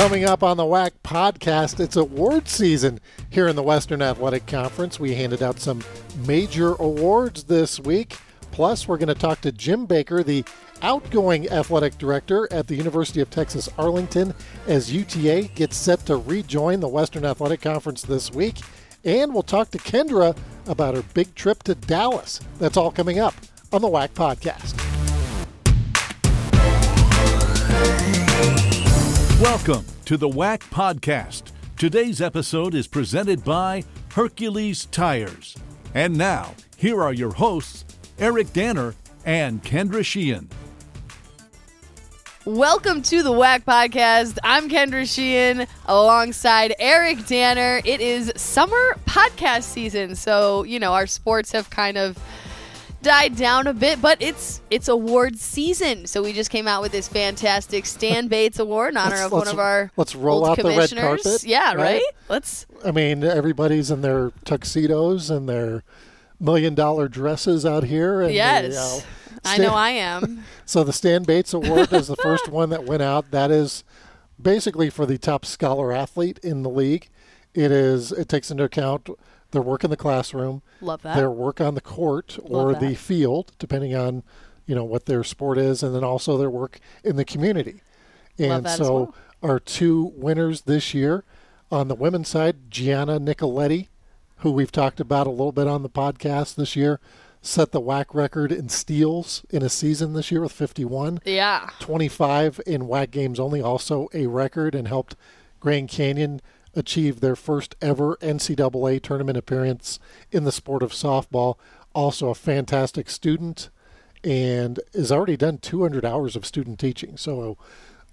Coming up on the WAC podcast, it's award season here in the Western Athletic Conference. We handed out some major awards this week. Plus, we're going to talk to Jim Baker, the outgoing athletic director at the University of Texas Arlington, as UTA gets set to rejoin the Western Athletic Conference this week. And we'll talk to Kendra about her big trip to Dallas. That's all coming up on the WAC podcast. Welcome to the WAC Podcast. Today's episode is presented by Hercules Tires. And now, here are your hosts, Eric Danner and Kendra Sheehan. Welcome to the WAC Podcast. I'm Kendra Sheehan alongside Eric Danner. It is summer podcast season, so, you know, our sports have kind of died down a bit, but it's award season. So we just came out with this fantastic Stan Bates Award in honor of one of our let's roll out the red carpet. Yeah, right? Let's. I mean, everybody's in their tuxedos and their $1 million dresses out here. And yes, I know I am. So the Stan Bates Award is the first one that went out. That is basically for the top scholar athlete in the league. It takes into account their work in the classroom, love that, their work on the court or the field, depending on, you know, what their sport is, and then also their work in the community. And so our two winners this year on the women's side, Gianna Nicoletti, who we've talked about a little bit on the podcast this year, set the WAC record in steals in a season this year with 51. Yeah. 25 in WAC games only, also a record, and helped Grand Canyon achieved their first ever NCAA tournament appearance in the sport of softball. Also a fantastic student and has already done 200 hours of student teaching. So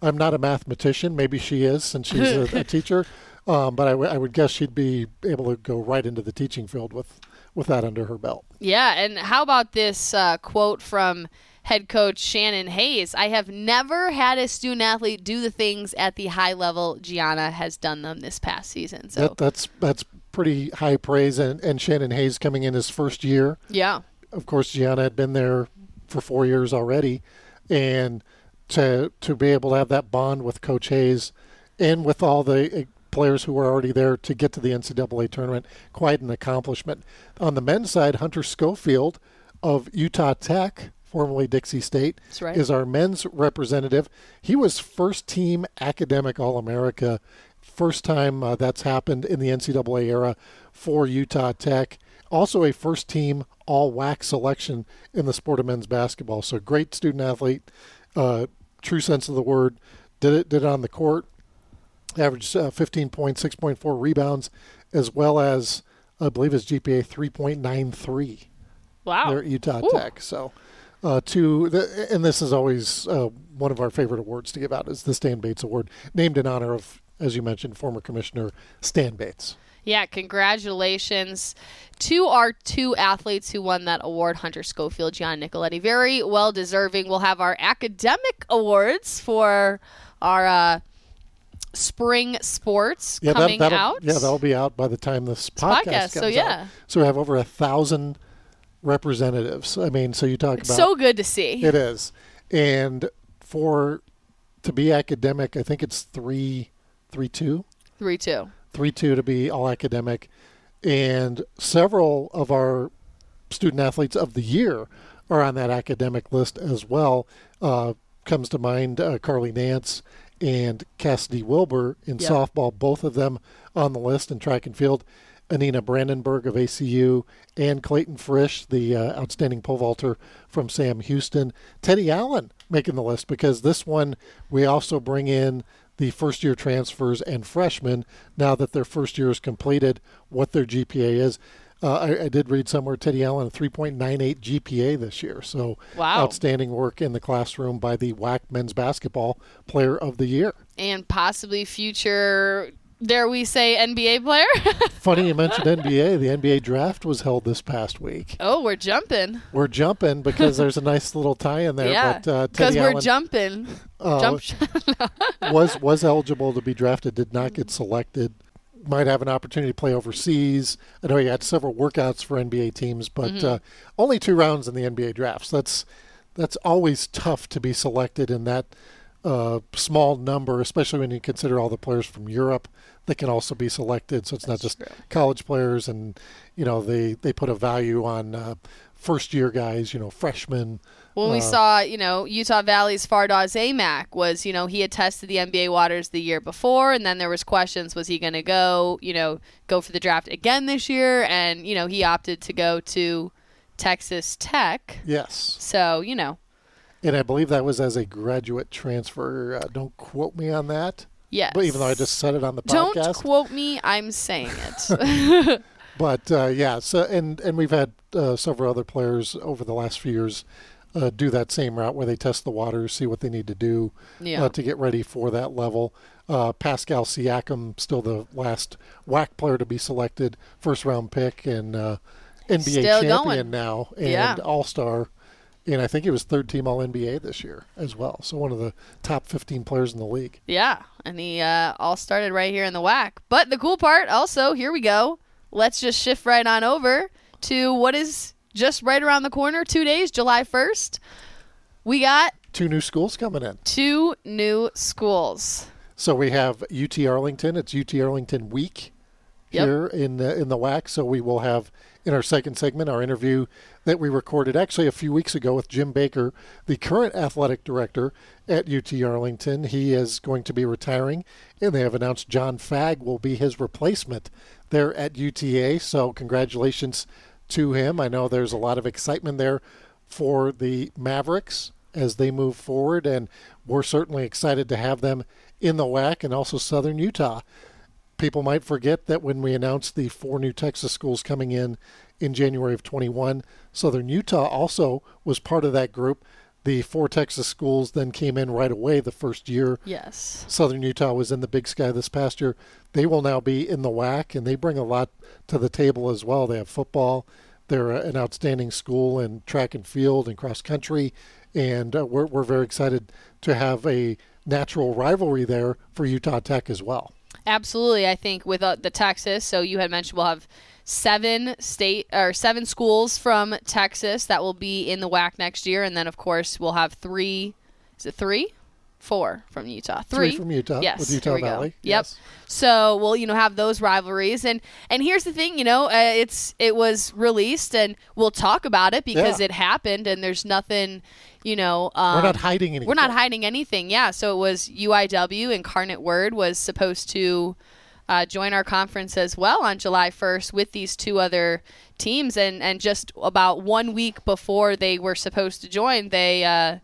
I'm not a mathematician. Maybe she is, since she's a teacher. But I would guess she'd be able to go right into the teaching field with that under her belt. Yeah, and how about this quote from head coach Shannon Hayes? "I have never had a student athlete do the things at the high level Gianna has done them this past season." So that's pretty high praise, and Shannon Hayes coming in his first year. Yeah. Of course, Gianna had been there for 4 years already, and to be able to have that bond with Coach Hayes and with all the players who were already there to get to the NCAA tournament, quite an accomplishment. On the men's side, Hunter Schofield of Utah Tech, formerly Dixie State, is our men's representative. He was first-team academic All-America. First time that's happened in the NCAA era for Utah Tech. Also a first-team All-WAC selection in the sport of men's basketball. So great student-athlete, true sense of the word. Did it on the court. Averaged 15 points, 6.4 rebounds, as well as, I believe his GPA, 3.93. Wow. They're Utah Tech, so... and this is always one of our favorite awards to give out, is the Stan Bates Award, named in honor of, as you mentioned, former Commissioner Stan Bates. Yeah, congratulations to our two athletes who won that award, Hunter Schofield, Gianna Nicoletti. Very well deserving. We'll have our academic awards for our spring sports coming out. Yeah, that'll be out by the time this podcast comes out. So we have over 1,000 representatives. I mean, so you talk about... It's so good to see. It is. And to be academic, I think it's 3.32? 3.2. 3.2 to be all academic. And several of our student athletes of the year are on that academic list as well. Comes to mind Carly Nance and Cassidy Wilbur in softball, both of them on the list in track and field. Anina Brandenburg of ACU and Clayton Frisch, the outstanding pole vaulter from Sam Houston. Teddy Allen making the list, because this one we also bring in the first-year transfers and freshmen now that their first year is completed, what their GPA is. I did read somewhere Teddy Allen a 3.98 GPA this year, so outstanding work in the classroom by the WAC Men's Basketball Player of the Year. And possibly future... Dare we say NBA player? Funny you mentioned NBA. The NBA draft was held this past week. Oh, we're jumping. We're jumping because there's a nice little tie in there. Yeah, because we're jumping. Was eligible to be drafted, did not get selected. Might have an opportunity to play overseas. I know he had several workouts for NBA teams, but only 2 rounds in the NBA drafts. That's always tough to be selected in that small number, especially when you consider all the players from Europe that can also be selected. So it's not just college players, and you know they put a value on first year guys, you know, freshmen. Well, we saw, you know, Utah Valley's Fardaz Amak was, you know, he had tested the NBA waters the year before, and then there was questions, was he going to go, you know, go for the draft again this year? And, you know, he opted to go to Texas Tech. Yes. So, you know. And I believe that was as a graduate transfer. Don't quote me on that. Yes. But even though I just said it on the podcast. Don't quote me. I'm saying it. But, yeah, so and we've had several other players over the last few years do that same route where they test the waters, see what they need to do to get ready for that level. Pascal Siakam, still the last WAC player to be selected, first-round pick and NBA still champion going. Now and All-Star. And I think he was third-team All-NBA this year as well, so one of the top 15 players in the league. Yeah, and he all started right here in the WAC. But the cool part also, here we go, let's just shift right on over to what is – just right around the corner, 2 days, July 1st, we got... two new schools coming in. Two new schools. So we have UT Arlington. It's UT Arlington week here in the WAC. So we will have, in our second segment, our interview that we recorded actually a few weeks ago with Jim Baker, the current athletic director at UT Arlington. He is going to be retiring, and they have announced John Fagg will be his replacement there at UTA. So congratulations to him. I know there's a lot of excitement there for the Mavericks as they move forward, and we're certainly excited to have them in the WAC and also Southern Utah. People might forget that when we announced the four new Texas schools coming in January of 21, Southern Utah also was part of that group. The four Texas schools then came in right away the first year. Yes. Southern Utah was in the Big Sky this past year. They will now be in the WAC, and they bring a lot to the table as well. They have football. They're an outstanding school in track and field and cross country, and we're very excited to have a natural rivalry there for Utah Tech as well. Absolutely. I think with the Texas, so you had mentioned we'll have seven schools from Texas that will be in the WAC next year, and then of course we'll have four from Utah. Three from Utah. Yes, with Utah Valley. Yes. Yep. So we'll have those rivalries, and here's the thing, it was released, and we'll talk about it because it happened, and there's nothing. We're not hiding anything. Yeah. So it was UIW, Incarnate Word, was supposed to join our conference as well on July 1st with these two other teams, and just about 1 week before they were supposed to join, they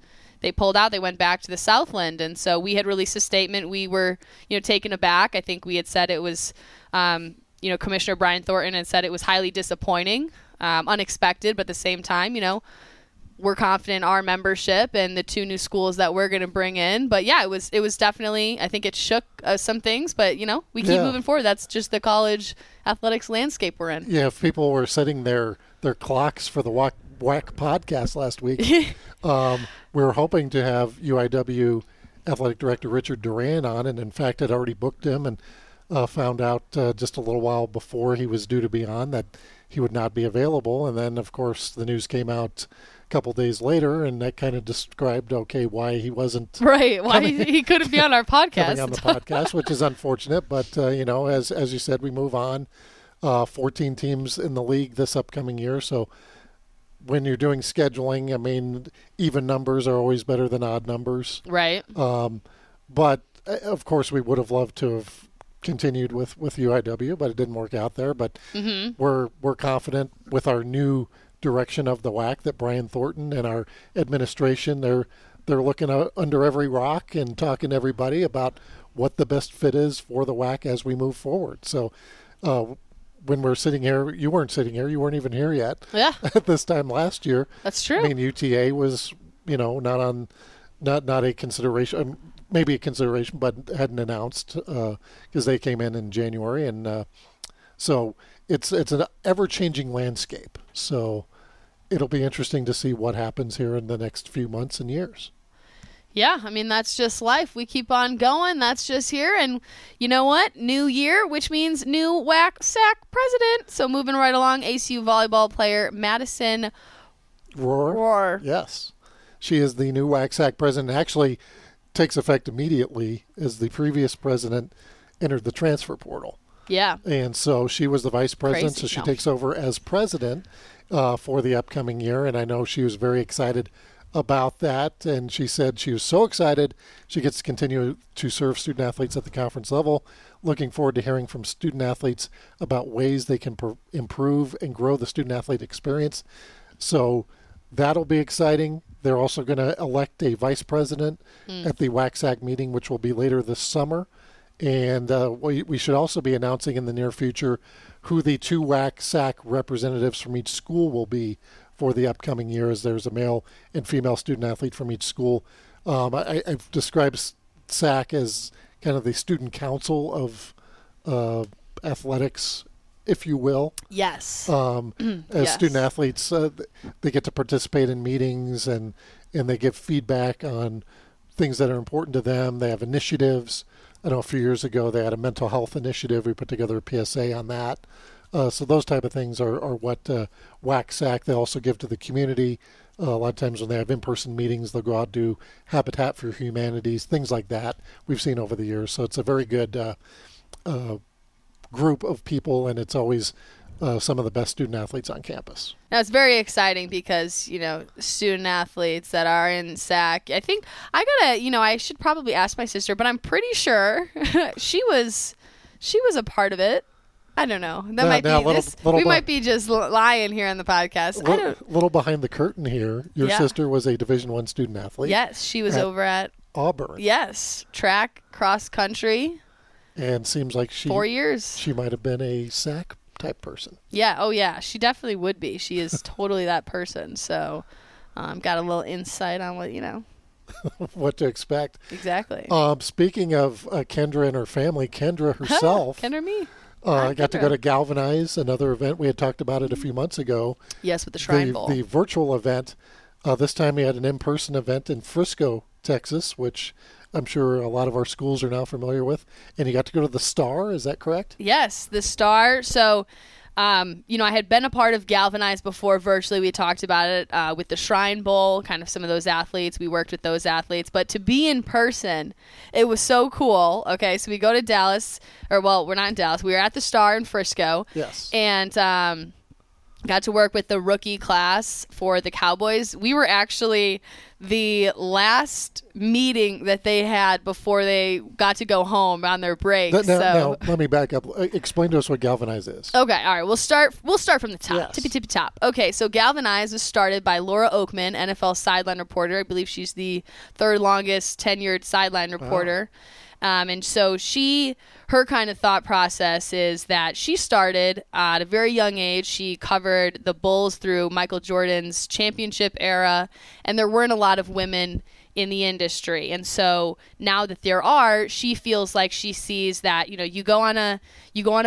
pulled out. They went back to the Southland, and so we had released a statement. We were taken aback. I think we had said it was Commissioner Brian Thornton had said it was highly disappointing, unexpected, but at the same time we're confident in our membership and the two new schools that we're going to bring in. But yeah, it was definitely, I think it shook some things, but we keep moving forward. That's just the college athletics landscape we're in. Yeah. If people were setting their clocks for the WAC podcast last week, we were hoping to have UIW athletic director Richard Duran on, and in fact had already booked him, and found out just a little while before he was due to be on that he would not be available. And then of course the news came out couple days later, and that kind of described why he wasn't he couldn't be on our podcast which is unfortunate, but as you said, we move on. 14 teams in the league this upcoming year, so when you're doing scheduling, even numbers are always better than odd numbers, right? But of course we would have loved to have continued with UIW, but it didn't work out there. But we're confident with our new direction of the WAC that Brian Thornton and our administration, they're looking under every rock and talking to everybody about what the best fit is for the WAC as we move forward. So when we're sitting here, you weren't sitting here, you weren't even here yet. Yeah. At this time last year. That's true. UTA was, not a consideration, maybe a consideration, but hadn't announced because they came in January. And so it's an ever-changing landscape. So it'll be interesting to see what happens here in the next few months and years. Yeah, that's just life. We keep on going. That's just here. And you know what? New year, which means new WACSAC president. So moving right along, ACU volleyball player Madison Roar. Yes. She is the new WACSAC president. Actually, takes effect immediately as the previous president entered the transfer portal. Yeah. And so she was the vice president, so she takes over as president for the upcoming year, and I know she was very excited about that, and she said she was so excited she gets to continue to serve student-athletes at the conference level, looking forward to hearing from student-athletes about ways they can improve and grow the student-athlete experience. So that'll be exciting. They're also going to elect a vice president at the WACSAC meeting, which will be later this summer. And we should also be announcing in the near future who the two WACSAC representatives from each school will be for the upcoming year, as there's a male and female student athlete from each school. I've described SAC as kind of the student council of athletics, if you will. Yes. As student athletes, they get to participate in meetings and they give feedback on things that are important to them. They have initiatives. I know a few years ago they had a mental health initiative. We put together a PSA on that. So those type of things are what WACSAC, they also give to the community. A lot of times when they have in-person meetings, they'll go out and do Habitat for Humanities, things like that we've seen over the years. So it's a very good group of people, and it's always some of the best student-athletes on campus. Now, it's very exciting because, you know, student-athletes that are in SAC, I think I should probably ask my sister, but I'm pretty sure she was a part of it. I don't know. That might be this. We might be just lying here on the podcast. A little behind the curtain here. Your sister was a Division I student athlete. Yes, she was over at Auburn. Yes, track, cross country. And seems like 4 years. She might have been a SAC type person. Yeah. Oh, yeah. She definitely would be. She is totally that person. So, got a little insight on what what to expect. Exactly. Speaking of Kendra and her family, Kendra herself. Kendra me. I got to go to Galvanize, another event. We had talked about it a few months ago. Yes, with the Shrine Bowl. The virtual event. This time we had an in-person event in Frisco, Texas, which I'm sure a lot of our schools are now familiar with. And you got to go to the Star, is that correct? Yes, the Star. So, I had been a part of Galvanize before virtually. We talked about it with the Shrine Bowl, kind of some of those athletes. We worked with those athletes. But to be in person, it was so cool. Okay, so we go to Dallas. We're not in Dallas. We were at the Star in Frisco. Yes. And got to work with the rookie class for the Cowboys. We were actually the last meeting that they had before they got to go home on their break. Now, let me back up. Explain to us what Galvanize is. Okay, all right. We'll start from the top, tippy top. Okay, so Galvanize was started by Laura Okmin, NFL sideline reporter. I believe she's the third longest tenured sideline reporter. Wow. And so her kind of thought process is that she started at a very young age. She covered the Bulls through Michael Jordan's championship era, and there weren't a lot of women in the industry. And so now that there are, she feels like she sees that, you go on a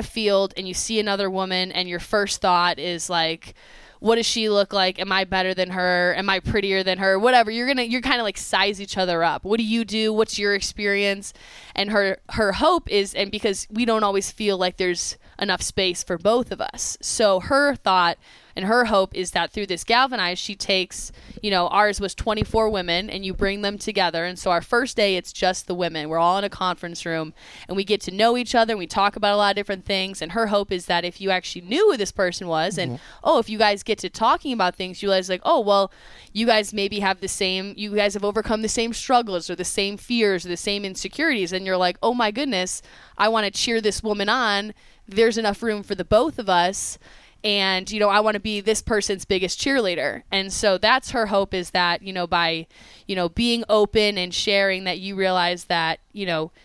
field and you see another woman and your first thought is like, what does she look like? Am I better than her? Am I prettier than her? Whatever. You're kind of like size each other up. What do you do? What's your experience? And her hope is, and because we don't always feel like there's enough space for both of us. So her thought and her hope is that through this Galvanize, she takes, ours was 24 women and you bring them together. And so our first day, it's just the women. We're all in a conference room and we get to know each other and we talk about a lot of different things. And her hope is that if you actually knew who this person was and, if you guys get to talking about things, you realize like, you guys maybe have you guys have overcome the same struggles or the same fears or the same insecurities. And you're like, oh my goodness, I want to cheer this woman on. There's enough room for the both of us. And, I want to be this person's biggest cheerleader. And so that's her hope is that, by, being open and sharing that you realize that,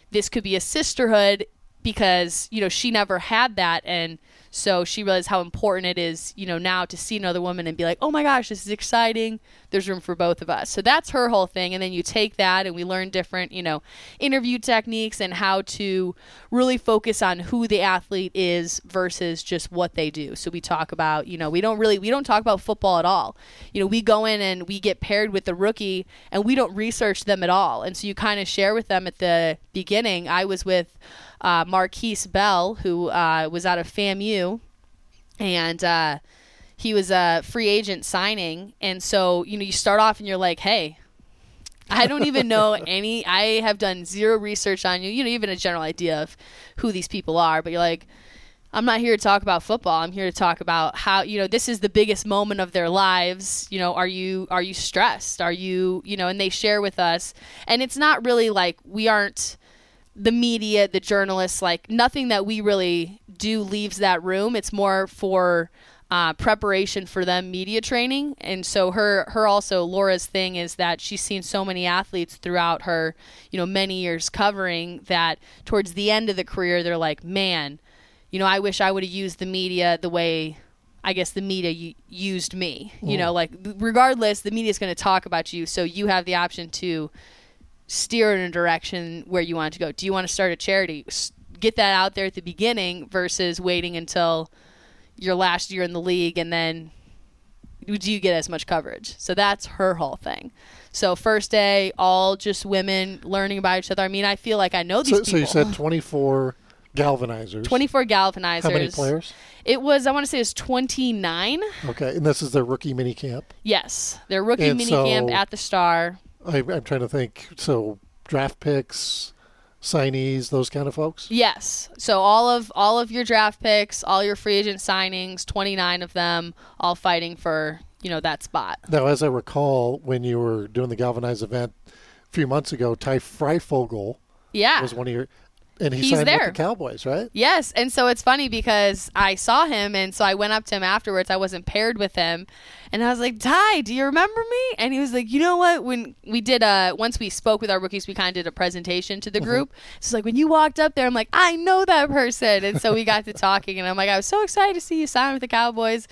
this could be a sisterhood because, she never had that. And so she realized how important it is, now to see another woman and be like, oh my gosh, this is exciting. There's room for both of us. So that's her whole thing. And then you take that and we learn different, interview techniques and how to really focus on who the athlete is versus just what they do. So we talk about, we don't talk about football at all. We go in and we get paired with the rookie and we don't research them at all. And so you kind of share with them at the beginning. I was with Marquise Bell, who was out of FAMU, and he was a free agent signing. And so, you start off and you're like, hey, I don't even know any. I have done zero research on you. You know, even a general idea of who these people are. But you're like, I'm not here to talk about football. I'm here to talk about how, you know, this is the biggest moment of their lives. You know, are you stressed? Are you, you know, and they share with us. And it's not really like we aren't the media, the journalists, like nothing that we really do leaves that room. It's more for preparation for them, media training. And so her also Laura's thing is that she's seen so many athletes throughout her, you know, many years covering that towards the end of the career, they're like, man, you know, I wish I would have used the media the way, I guess, the media used me. You know, like, regardless, the media is going to talk about you, so you have the option to steer in a direction where you want to go. Do you want to start a charity? Get that out there at the beginning versus waiting until your last year in the league, and then do you get as much coverage? So that's her whole thing. So first day, all just women learning about each other. I mean, I feel like I know these people. So you said 24... galvanizers. 24 galvanizers. How many players? It was, I want to say it's 29. Okay, and this is their rookie mini camp? Yes, their rookie and mini camp at the Star. I'm trying to think. So draft picks, signees, those kind of folks? Yes. So all of your draft picks, all your free agent signings, 29 of them, all fighting for, you know, that spot. Now, as I recall, when you were doing the galvanized event a few months ago, Ty Freifogel was one of your... And he's signed there with the Cowboys, right? Yes. And so it's funny because I saw him, and so I went up to him afterwards. I wasn't paired with him. And I was like, Ty, do you remember me? And he was like, you know what? When we did once we spoke with our rookies, we kind of did a presentation to the group. So like, when you walked up there, I'm like, I know that person. And so we got to talking, and I'm like, I was so excited to see you sign with the Cowboys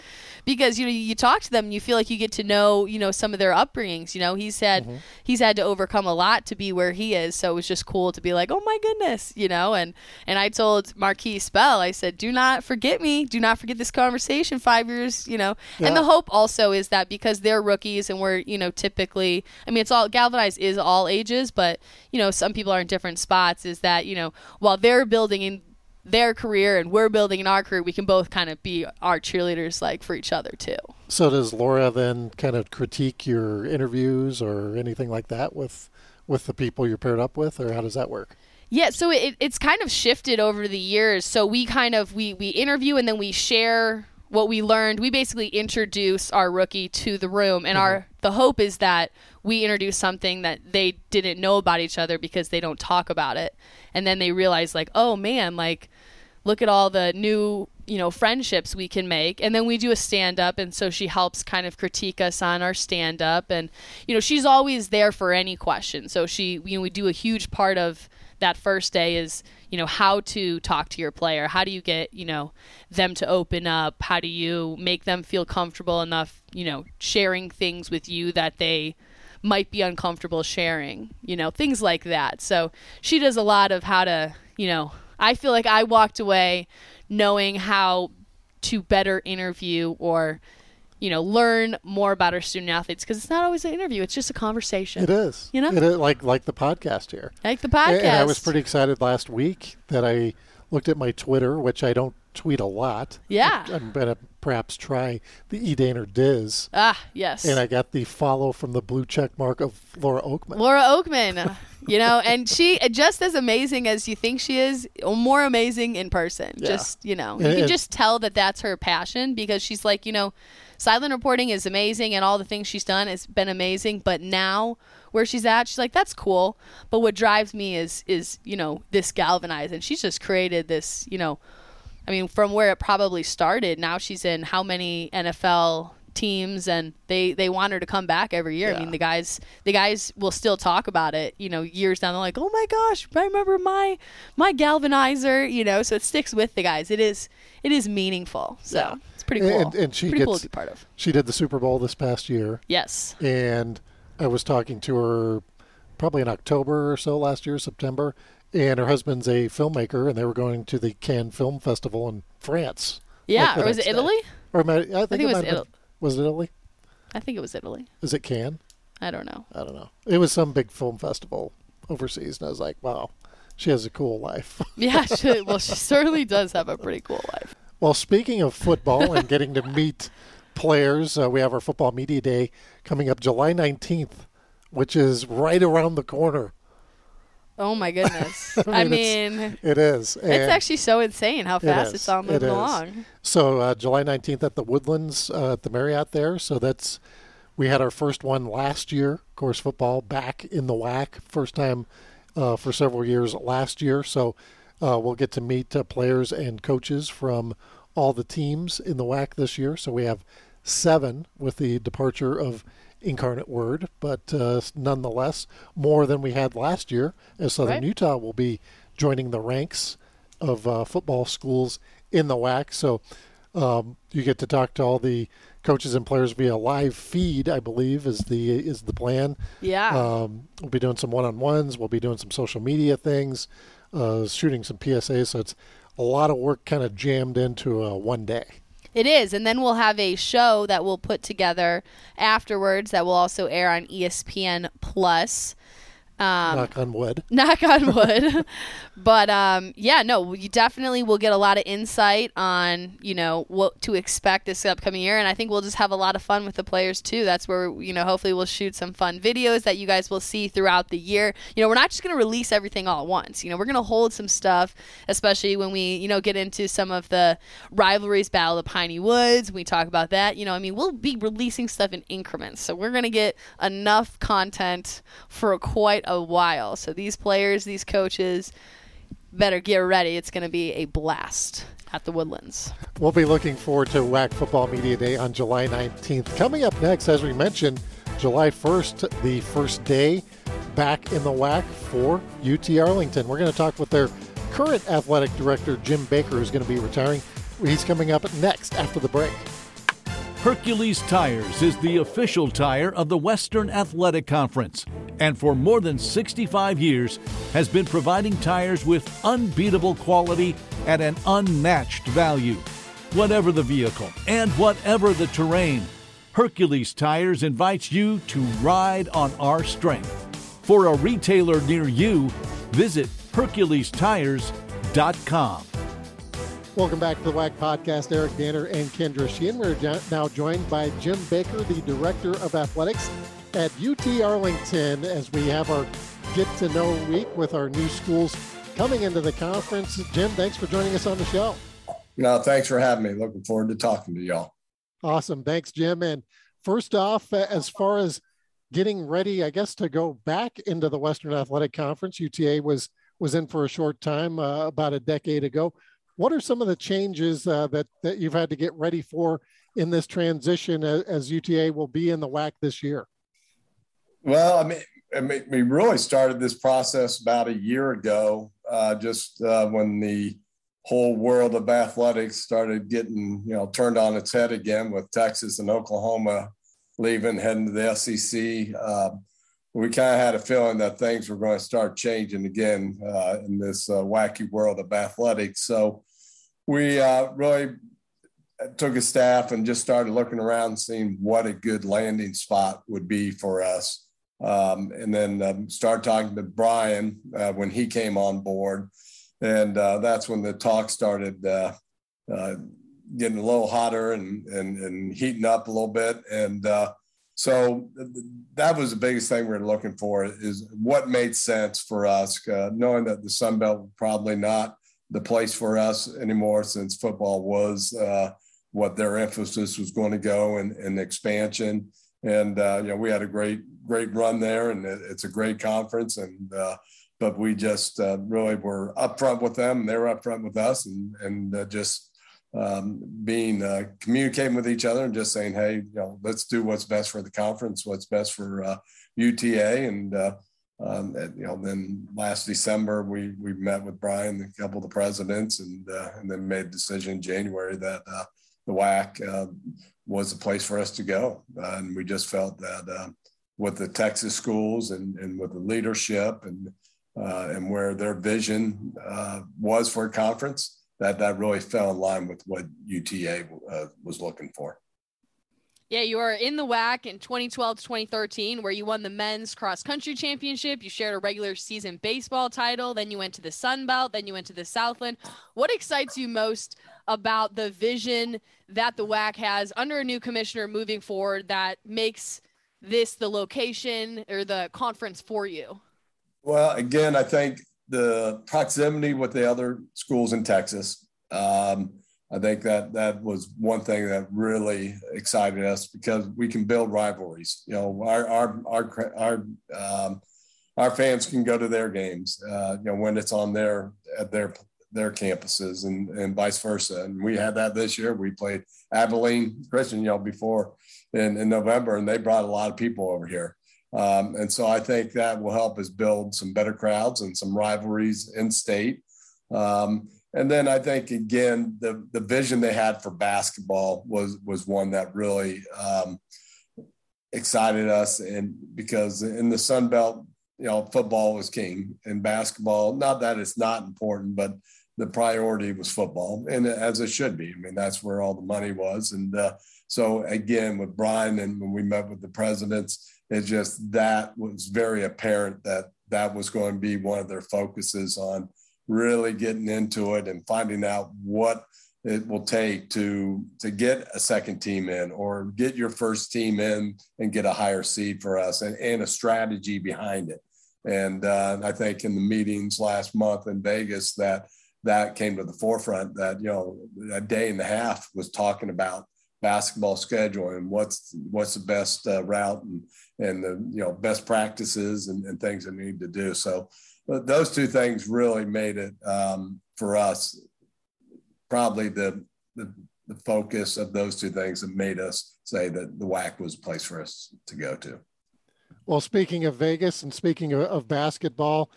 because, you know, you talk to them and you feel like you get to know, you know, some of their upbringings. You know, he's had to overcome a lot to be where he is. So it was just cool to be like, oh my goodness, you know. And I told Marquise Bell, I said, do not forget me. Do not forget this conversation 5 years, you know. Yeah. And the hope also is that because they're rookies and we're, you know, typically, I mean, it's all, galvanized is all ages, but, you know, some people are in different spots, is that, you know, while they're building in their career and we're building in our career, we can both kind of be our cheerleaders, like, for each other too. So does Laura then kind of critique your interviews or anything like that with the people you're paired up with, or how does that work? Yeah, so it's kind of shifted over the years. So we kind of, we interview and then we share what we learned. We basically introduce our rookie to the room, and the hope is that we introduce something that they didn't know about each other because they don't talk about it. And then they realize, like, oh man, like, look at all the new, you know, friendships we can make. And then we do a stand-up, and so she helps kind of critique us on our stand-up. And, you know, she's always there for any question. So she, you know, we do a huge part of that first day is, you know, how to talk to your player. How do you get, you know, them to open up? How do you make them feel comfortable enough, you know, sharing things with you that they might be uncomfortable sharing, you know, things like that. So she does a lot of how to, you know, I feel like I walked away knowing how to better interview or, you know, learn more about our student athletes, because it's not always an interview. It's just a conversation. It is. You know? It is, like the podcast here. Like the podcast. And I was pretty excited last week that I looked at my Twitter, which I don't tweet a lot. Yeah. I'm going to perhaps try the eDaner Diz. Ah, yes. And I got the follow from the blue check mark of Laura Okmin. Laura Okmin. You know, and she, just as amazing as you think she is, more amazing in person. Yeah. Just, you know, you can just tell that that's her passion, because she's like, you know, silent reporting is amazing and all the things she's done has been amazing, but now where she's at, she's like, that's cool, but what drives me is, you know, this galvanized, and she's just created this, you know, I mean, from where it probably started, now she's in how many NFL teams, and they want her to come back every year. Yeah. I mean, the guys will still talk about it, you know, years down. They're like, oh my gosh, I remember my galvanizer, you know, so it sticks with the guys. It is meaningful. So yeah. It's pretty cool. And she pretty cool to be part of. She did the Super Bowl this past year. Yes. And I was talking to her probably in October or so last year, September, and her husband's a filmmaker, and they were going to the Cannes Film Festival in France. Yeah, like, or was it Italy? Or I think it was Italy. Was it Italy? I think it was Italy. Is it Cannes? I don't know. It was some big film festival overseas, and I was like, wow, she has a cool life. Yeah, she certainly does have a pretty cool life. Well, speaking of football and getting to meet players, we have our Football Media Day coming up July 19th which is right around the corner. Oh, my goodness. I mean, it is. And it's actually so insane how fast it's all moving along. So July 19th at the Woodlands at the Marriott there. So that's, we had our first one last year, of course, football back in the WAC. First time for several years last year. So we'll get to meet players and coaches from all the teams in the WAC this year. So we have 7 with the departure of Incarnate Word, but nonetheless, more than we had last year, as Southern Utah will be joining the ranks of football schools in the WAC. So you get to talk to all the coaches and players via live feed, I believe, is the plan. Yeah. We'll be doing some one-on-ones. We'll be doing some social media things, shooting some PSAs. So it's a lot of work kind of jammed into one day. It is, and then we'll have a show that we'll put together afterwards that will also air on ESPN+. Knock on wood. Knock on wood. But, you definitely will get a lot of insight on, what to expect this upcoming year, and I think we'll just have a lot of fun with the players, too. That's where, hopefully we'll shoot some fun videos that you guys will see throughout the year. We're not just going to release everything all at once. We're going to hold some stuff, especially when we, get into some of the rivalries, Battle of the Piney Woods, we talk about that. We'll be releasing stuff in increments, so we're going to get enough content for quite a while. So these players, these coaches, better get ready. It's going to be a blast at the Woodlands. We'll be looking forward to WAC Football Media Day on July 19th. Coming up next, as we mentioned, July 1st, the first day back in the WAC for UT Arlington. We're going to talk with their current athletic director, Jim Baker, who's going to be retiring. He's coming up next after the break. Hercules Tires is the official tire of the Western Athletic Conference, and for more than 65 years has been providing tires with unbeatable quality at an unmatched value. Whatever the vehicle and whatever the terrain, Hercules Tires invites you to ride on our strength. For a retailer near you, visit HerculesTires.com. Welcome back to the WAC Podcast. Eric Danner and Kendra Sheehan. We're now joined by Jim Baker, the Director of Athletics at UT Arlington, as we have our Get to Know Week with our new schools coming into the conference. Jim, thanks for joining us on the show. No, thanks for having me. Looking forward to talking to y'all. Awesome. Thanks, Jim. And first off, as far as getting ready, I guess, to go back into the Western Athletic Conference, UTA was in for a short time, about a decade ago. What are some of the changes that you've had to get ready for in this transition as UTA will be in the WAC this year? Well, I mean, we really started this process about a year ago, when the whole world of athletics started getting, turned on its head again with Texas and Oklahoma leaving, heading to the SEC. We kind of had a feeling that things were going to start changing again in this wacky world of athletics. So we really took a staff and just started looking around and seeing what a good landing spot would be for us. And then started talking to Brian when he came on board. And that's when the talk started getting a little hotter and heating up a little bit. And so that was the biggest thing we were looking for, is what made sense for us, knowing that the Sun Belt was probably not the place for us anymore, since football was what their emphasis was going to go and expansion. And, we had a great run there, and it's a great conference. And but we just really were upfront with them, and they were upfront with us, and just being communicating with each other and just saying, hey, let's do what's best for the conference, what's best for UTA. And then last December, we met with Brian, a couple of the presidents, and then made a decision in January that the WAC was the place for us to go. And we just felt that with the Texas schools and with the leadership and where their vision was for a conference, that really fell in line with what UTA was looking for. Yeah, you were in the WAC in 2012-2013, where you won the men's cross-country championship. You shared a regular season baseball title. Then you went to the Sun Belt. Then you went to the Southland. What excites you most about the vision that the WAC has under a new commissioner moving forward that makes this, the location or the conference for you? Well, again, I think the proximity with the other schools in Texas. I think that was one thing that really excited us, because we can build rivalries. You know, our fans can go to their games, you know, when it's on their campuses, and vice versa. And we had that this year. We played Abilene Christian, you know, before in November, and they brought a lot of people over here. And so I think that will help us build some better crowds and some rivalries in state. And then I think, again, the vision they had for basketball was one that really excited us. And because in the Sun Belt, you know, football was king, and basketball, not that it's not important, but the priority was football, and as it should be. I mean, that's where all the money was. And so, again, with Brian, and when we met with the presidents, it's just that was very apparent that was going to be one of their focuses on really getting into it and finding out what it will take to get a second team in, or get your first team in and get a higher seed for us, and a strategy behind it. And I think in the meetings last month in Vegas, that came to the forefront, that, you know, a day and a half was talking about basketball schedule and what's the best route and the, you know, best practices and things that need to do. So those two things really made it for us, probably the focus of those two things that made us say that the WAC was a place for us to go to. Well, speaking of Vegas and speaking of basketball,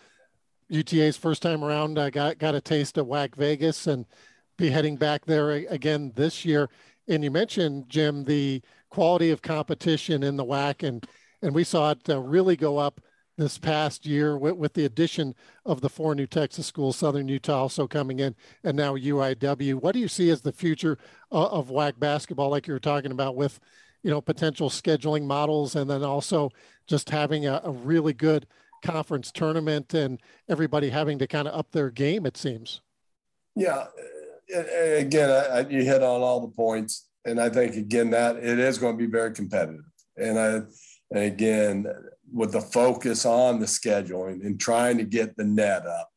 UTA's first time around, I got a taste of WAC Vegas and be heading back there again this year. And you mentioned, Jim, the quality of competition in the WAC, and we saw it really go up this past year with the addition of the four new Texas schools, Southern Utah also coming in, and now UIW. What do you see as the future of WAC basketball, like you were talking about, with, you know, potential scheduling models, and then also just having a really good conference tournament and everybody having to kind of up their game, it seems? Yeah, again, you hit on all the points, and I think, again, that it is going to be very competitive. And again, with the focus on the scheduling and trying to get the net up,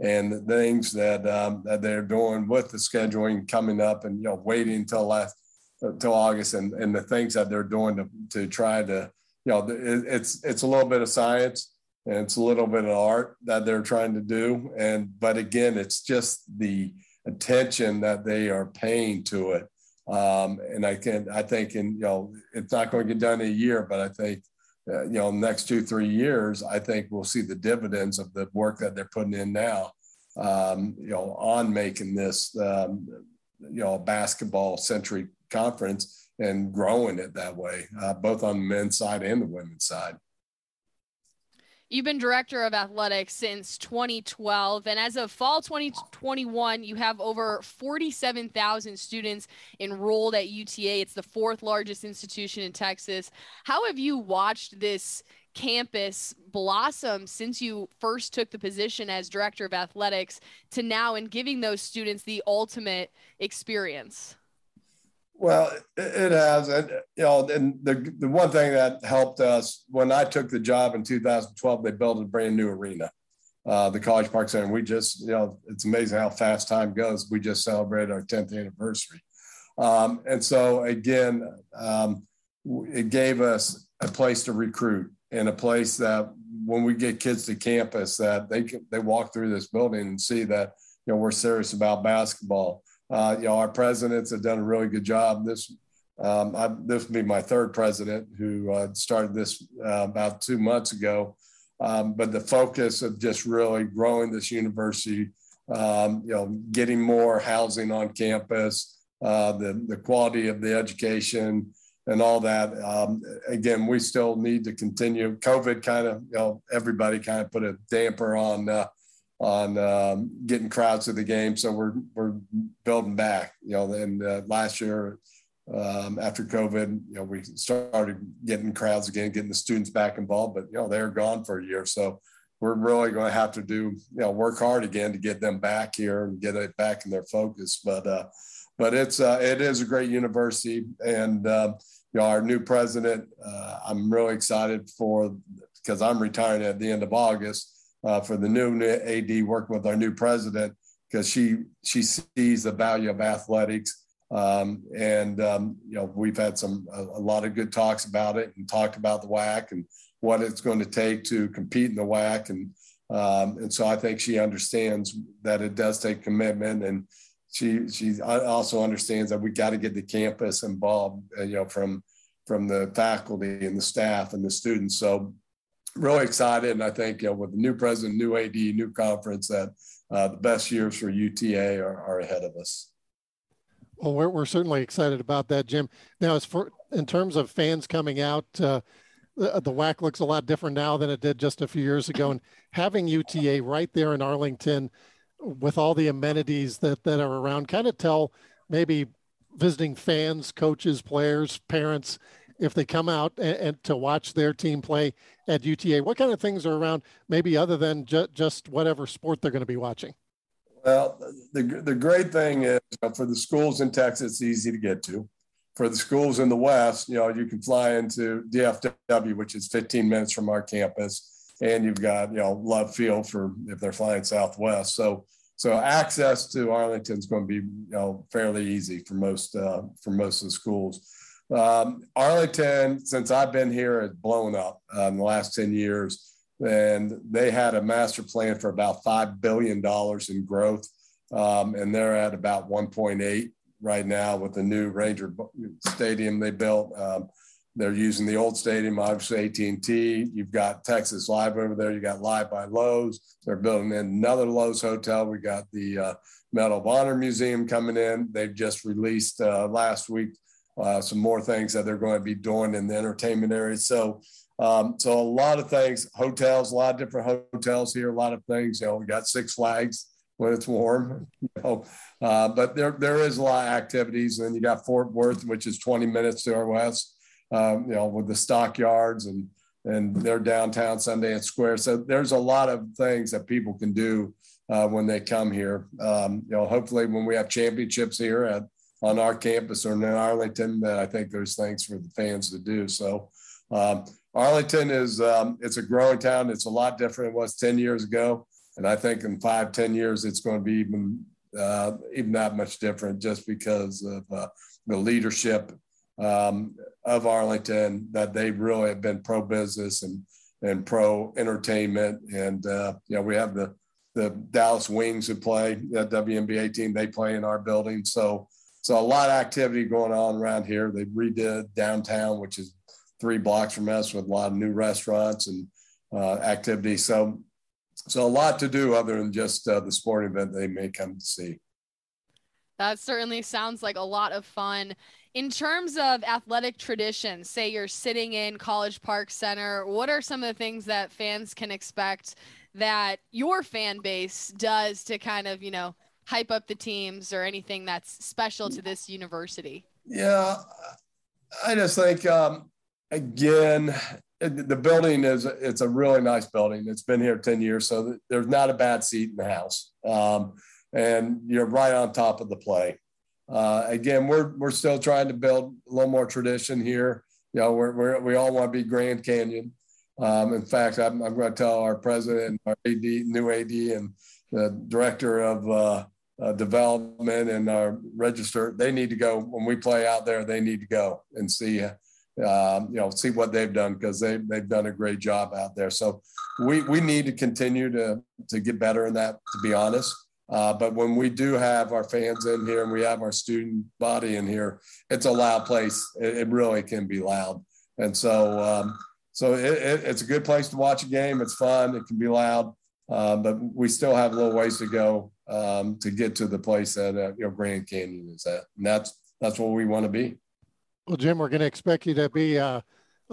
and the things that they're doing with the scheduling coming up, and, you know, waiting until August, and the things that they're doing to try to, you know, it's a little bit of science and it's a little bit of art that they're trying to do. But again, it's just the attention that they are paying to it. And I think, and, you know, it's not going to get done in a year, but I think, you know, next 2-3 years, I think we'll see the dividends of the work that they're putting in now, you know, on making this, you know, basketball-centric conference and growing it that way, both on the men's side and the women's side. You've been director of athletics since 2012, and as of fall 2021, you have over 47,000 students enrolled at UTA. It's the fourth largest institution in Texas. How have you watched this campus blossom since you first took the position as director of athletics to now, and giving those students the ultimate experience? Well, it has, and, you know, and the one thing that helped us when I took the job in 2012, they built a brand new arena, the College Park Center. We just, you know, it's amazing how fast time goes. We just celebrated our 10th anniversary, and so again, it gave us a place to recruit, and a place that when we get kids to campus, that they walk through this building and see that, you know, we're serious about basketball. You know, our presidents have done a really good job. This will be my third president who started this about 2 months ago. But the focus of just really growing this university, you know, getting more housing on campus, the quality of the education and all that. Again, we still need to continue. COVID kind of, you know, everybody kind of put a damper on getting crowds to the game. So we're building back, you know, and last year after COVID, you know, we started getting crowds again, getting the students back involved, but, you know, they're gone for a year. So we're really going to have to do, you know, work hard again to get them back here and get it back in their focus. But it is a great university. And you know, our new president, I'm really excited for, because I'm retiring at the end of August, for the new AD working with our new president, because she sees the value of athletics. You know, we've had a lot of good talks about it and talked about the WAC and what it's going to take to compete in the WAC. And so I think she understands that it does take commitment, and she also understands that we got to get the campus involved, you know, from the faculty and the staff and the students. So really excited. And I think, you know, with the new president, new AD, new conference, that the best years for UTA are ahead of us. Well, we're certainly excited about that, Jim. Now, in terms of fans coming out, the WAC looks a lot different now than it did just a few years ago. And having UTA right there in Arlington with all the amenities that are around, kind of tell maybe visiting fans, coaches, players, parents, if they come out and to watch their team play at UTA, what kind of things are around, maybe other than just whatever sport they're going to be watching? Well, the great thing is, you know, for the schools in Texas, it's easy to get to. For the schools in the West, you know, you can fly into DFW, which is 15 minutes from our campus, and you've got, you know, Love Field for if they're flying Southwest. So access to Arlington is going to be, you know, fairly easy for most of the schools. Arlington, since I've been here, has blown up in the last 10 years, and they had a master plan for about $5 billion in growth, and they're at about 1.8 right now with the new Ranger Stadium they built. They're using the old stadium, obviously AT&T. You've got Texas Live over there. You got Live by Lowe's. They're building another Lowe's hotel. We got the Medal of Honor Museum coming in. They've just released last week some more things that they're going to be doing in the entertainment area. So a lot of things, hotels, a lot of different hotels here, a lot of things. You know, we got Six Flags when it's warm. You know, but there is a lot of activities. And then you got Fort Worth, which is 20 minutes to our west, you know, with the stockyards and their downtown Sundance Square. So there's a lot of things that people can do when they come here. You know, hopefully when we have championships here on our campus or in Arlington, that I think there's things for the fans to do. So Arlington is, it's a growing town. It's a lot different than it was 10 years ago. And I think in 5-10 years, it's going to be even that much different, just because of the leadership of Arlington, that they really have been pro-business and pro-entertainment. And, you know, we have the Dallas Wings who play, the WNBA team, they play in our building. So a lot of activity going on around here. They redid downtown, which is 3 blocks from us, with a lot of new restaurants and activity. So a lot to do other than just the sport event they may come to see. That certainly sounds like a lot of fun. In terms of athletic tradition, say you're sitting in College Park Center, what are some of the things that fans can expect that your fan base does to kind of, you know, hype up the teams, or anything that's special to this university? Yeah, I just think, again, the building it's a really nice building. It's been here 10 years, so there's not a bad seat in the house. And you're right on top of the play. Again, we're still trying to build a little more tradition here. You know, we all want to be Grand Canyon. In fact, I'm going to tell our president, our AD, new AD, and the director of development and our registrar, they need to go when we play out there. They need to go and see, you know, see what they've done, because they've done a great job out there. So we need to continue to get better in that, to be honest. But when we do have our fans in here and we have our student body in here, it's a loud place. It really can be loud, and so it's a good place to watch a game. It's fun. It can be loud. But we still have a little ways to go to get to the place that you know, Grand Canyon is at. And that's where we want to be. Well, Jim, we're going to expect you to be a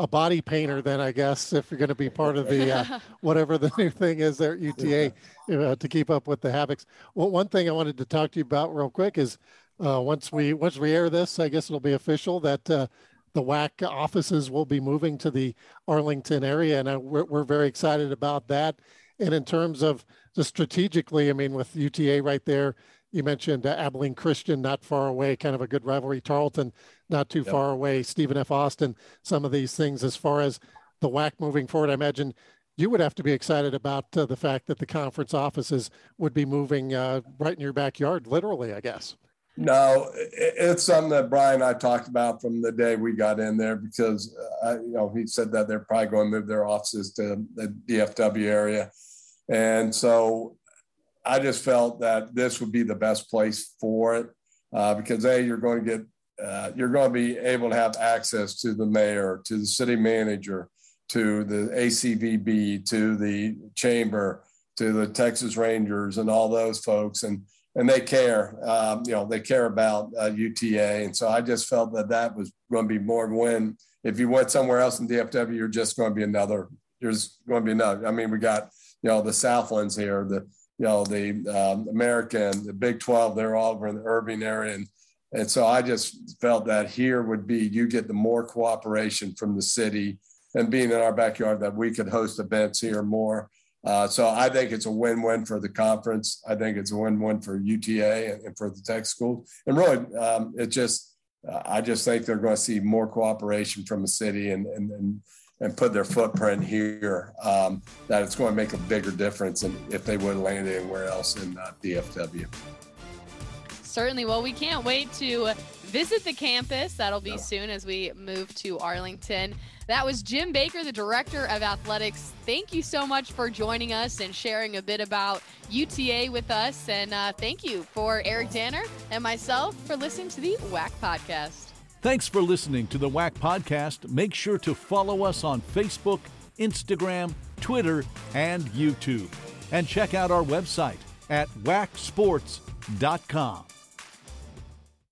body painter then, I guess, if you're going to be part of the whatever the new thing is there at UTA, to keep up with the Havocs. Well, one thing I wanted to talk to you about real quick is once we air this, I guess it'll be official that the WAC offices will be moving to the Arlington area. And we're very excited about that. And in terms of just strategically, I mean, with UTA right there, you mentioned Abilene Christian not far away, kind of a good rivalry. Tarleton not too far away, Stephen F. Austin, some of these things. As far as the WAC moving forward, I imagine you would have to be excited about the fact that the conference offices would be moving right in your backyard, literally, I guess. No, it's something that Brian and I talked about from the day we got in there, because you know, he said that they're probably going to move their offices to the DFW area. And so I just felt that this would be the best place for it, because A, you're going to get, you're going to be able to have access to the mayor, to the city manager, to the ACVB, to the chamber, to the Texas Rangers and all those folks. And they care, you know, they care about UTA. And so I just felt that that was going to be more of a win. If you went somewhere else in DFW, you're just going to be another, I mean, we got, you know, the Southlands here, the, you know, the American, the Big 12, they're all over in the Irving area. And so I just felt that here would be, you get the more cooperation from the city and being in our backyard that we could host events here more. So I think it's a win-win for the conference. I think it's a win-win for UTA and for the tech school. And really, it just, I just think they're going to see more cooperation from the city and put their footprint here, that it's going to make a bigger difference than if they would land anywhere else in DFW. Certainly. Well, we can't wait to visit the campus. That'll be soon as we move to Arlington. That was Jim Baker, the Director of Athletics. Thank you so much for joining us and sharing a bit about UTA with us. And thank you for Eric Danner and myself for listening to the WAC Podcast. Thanks for listening to the WAC Podcast. Make sure to follow us on Facebook, Instagram, Twitter, and YouTube. And check out our website at wacsports.com.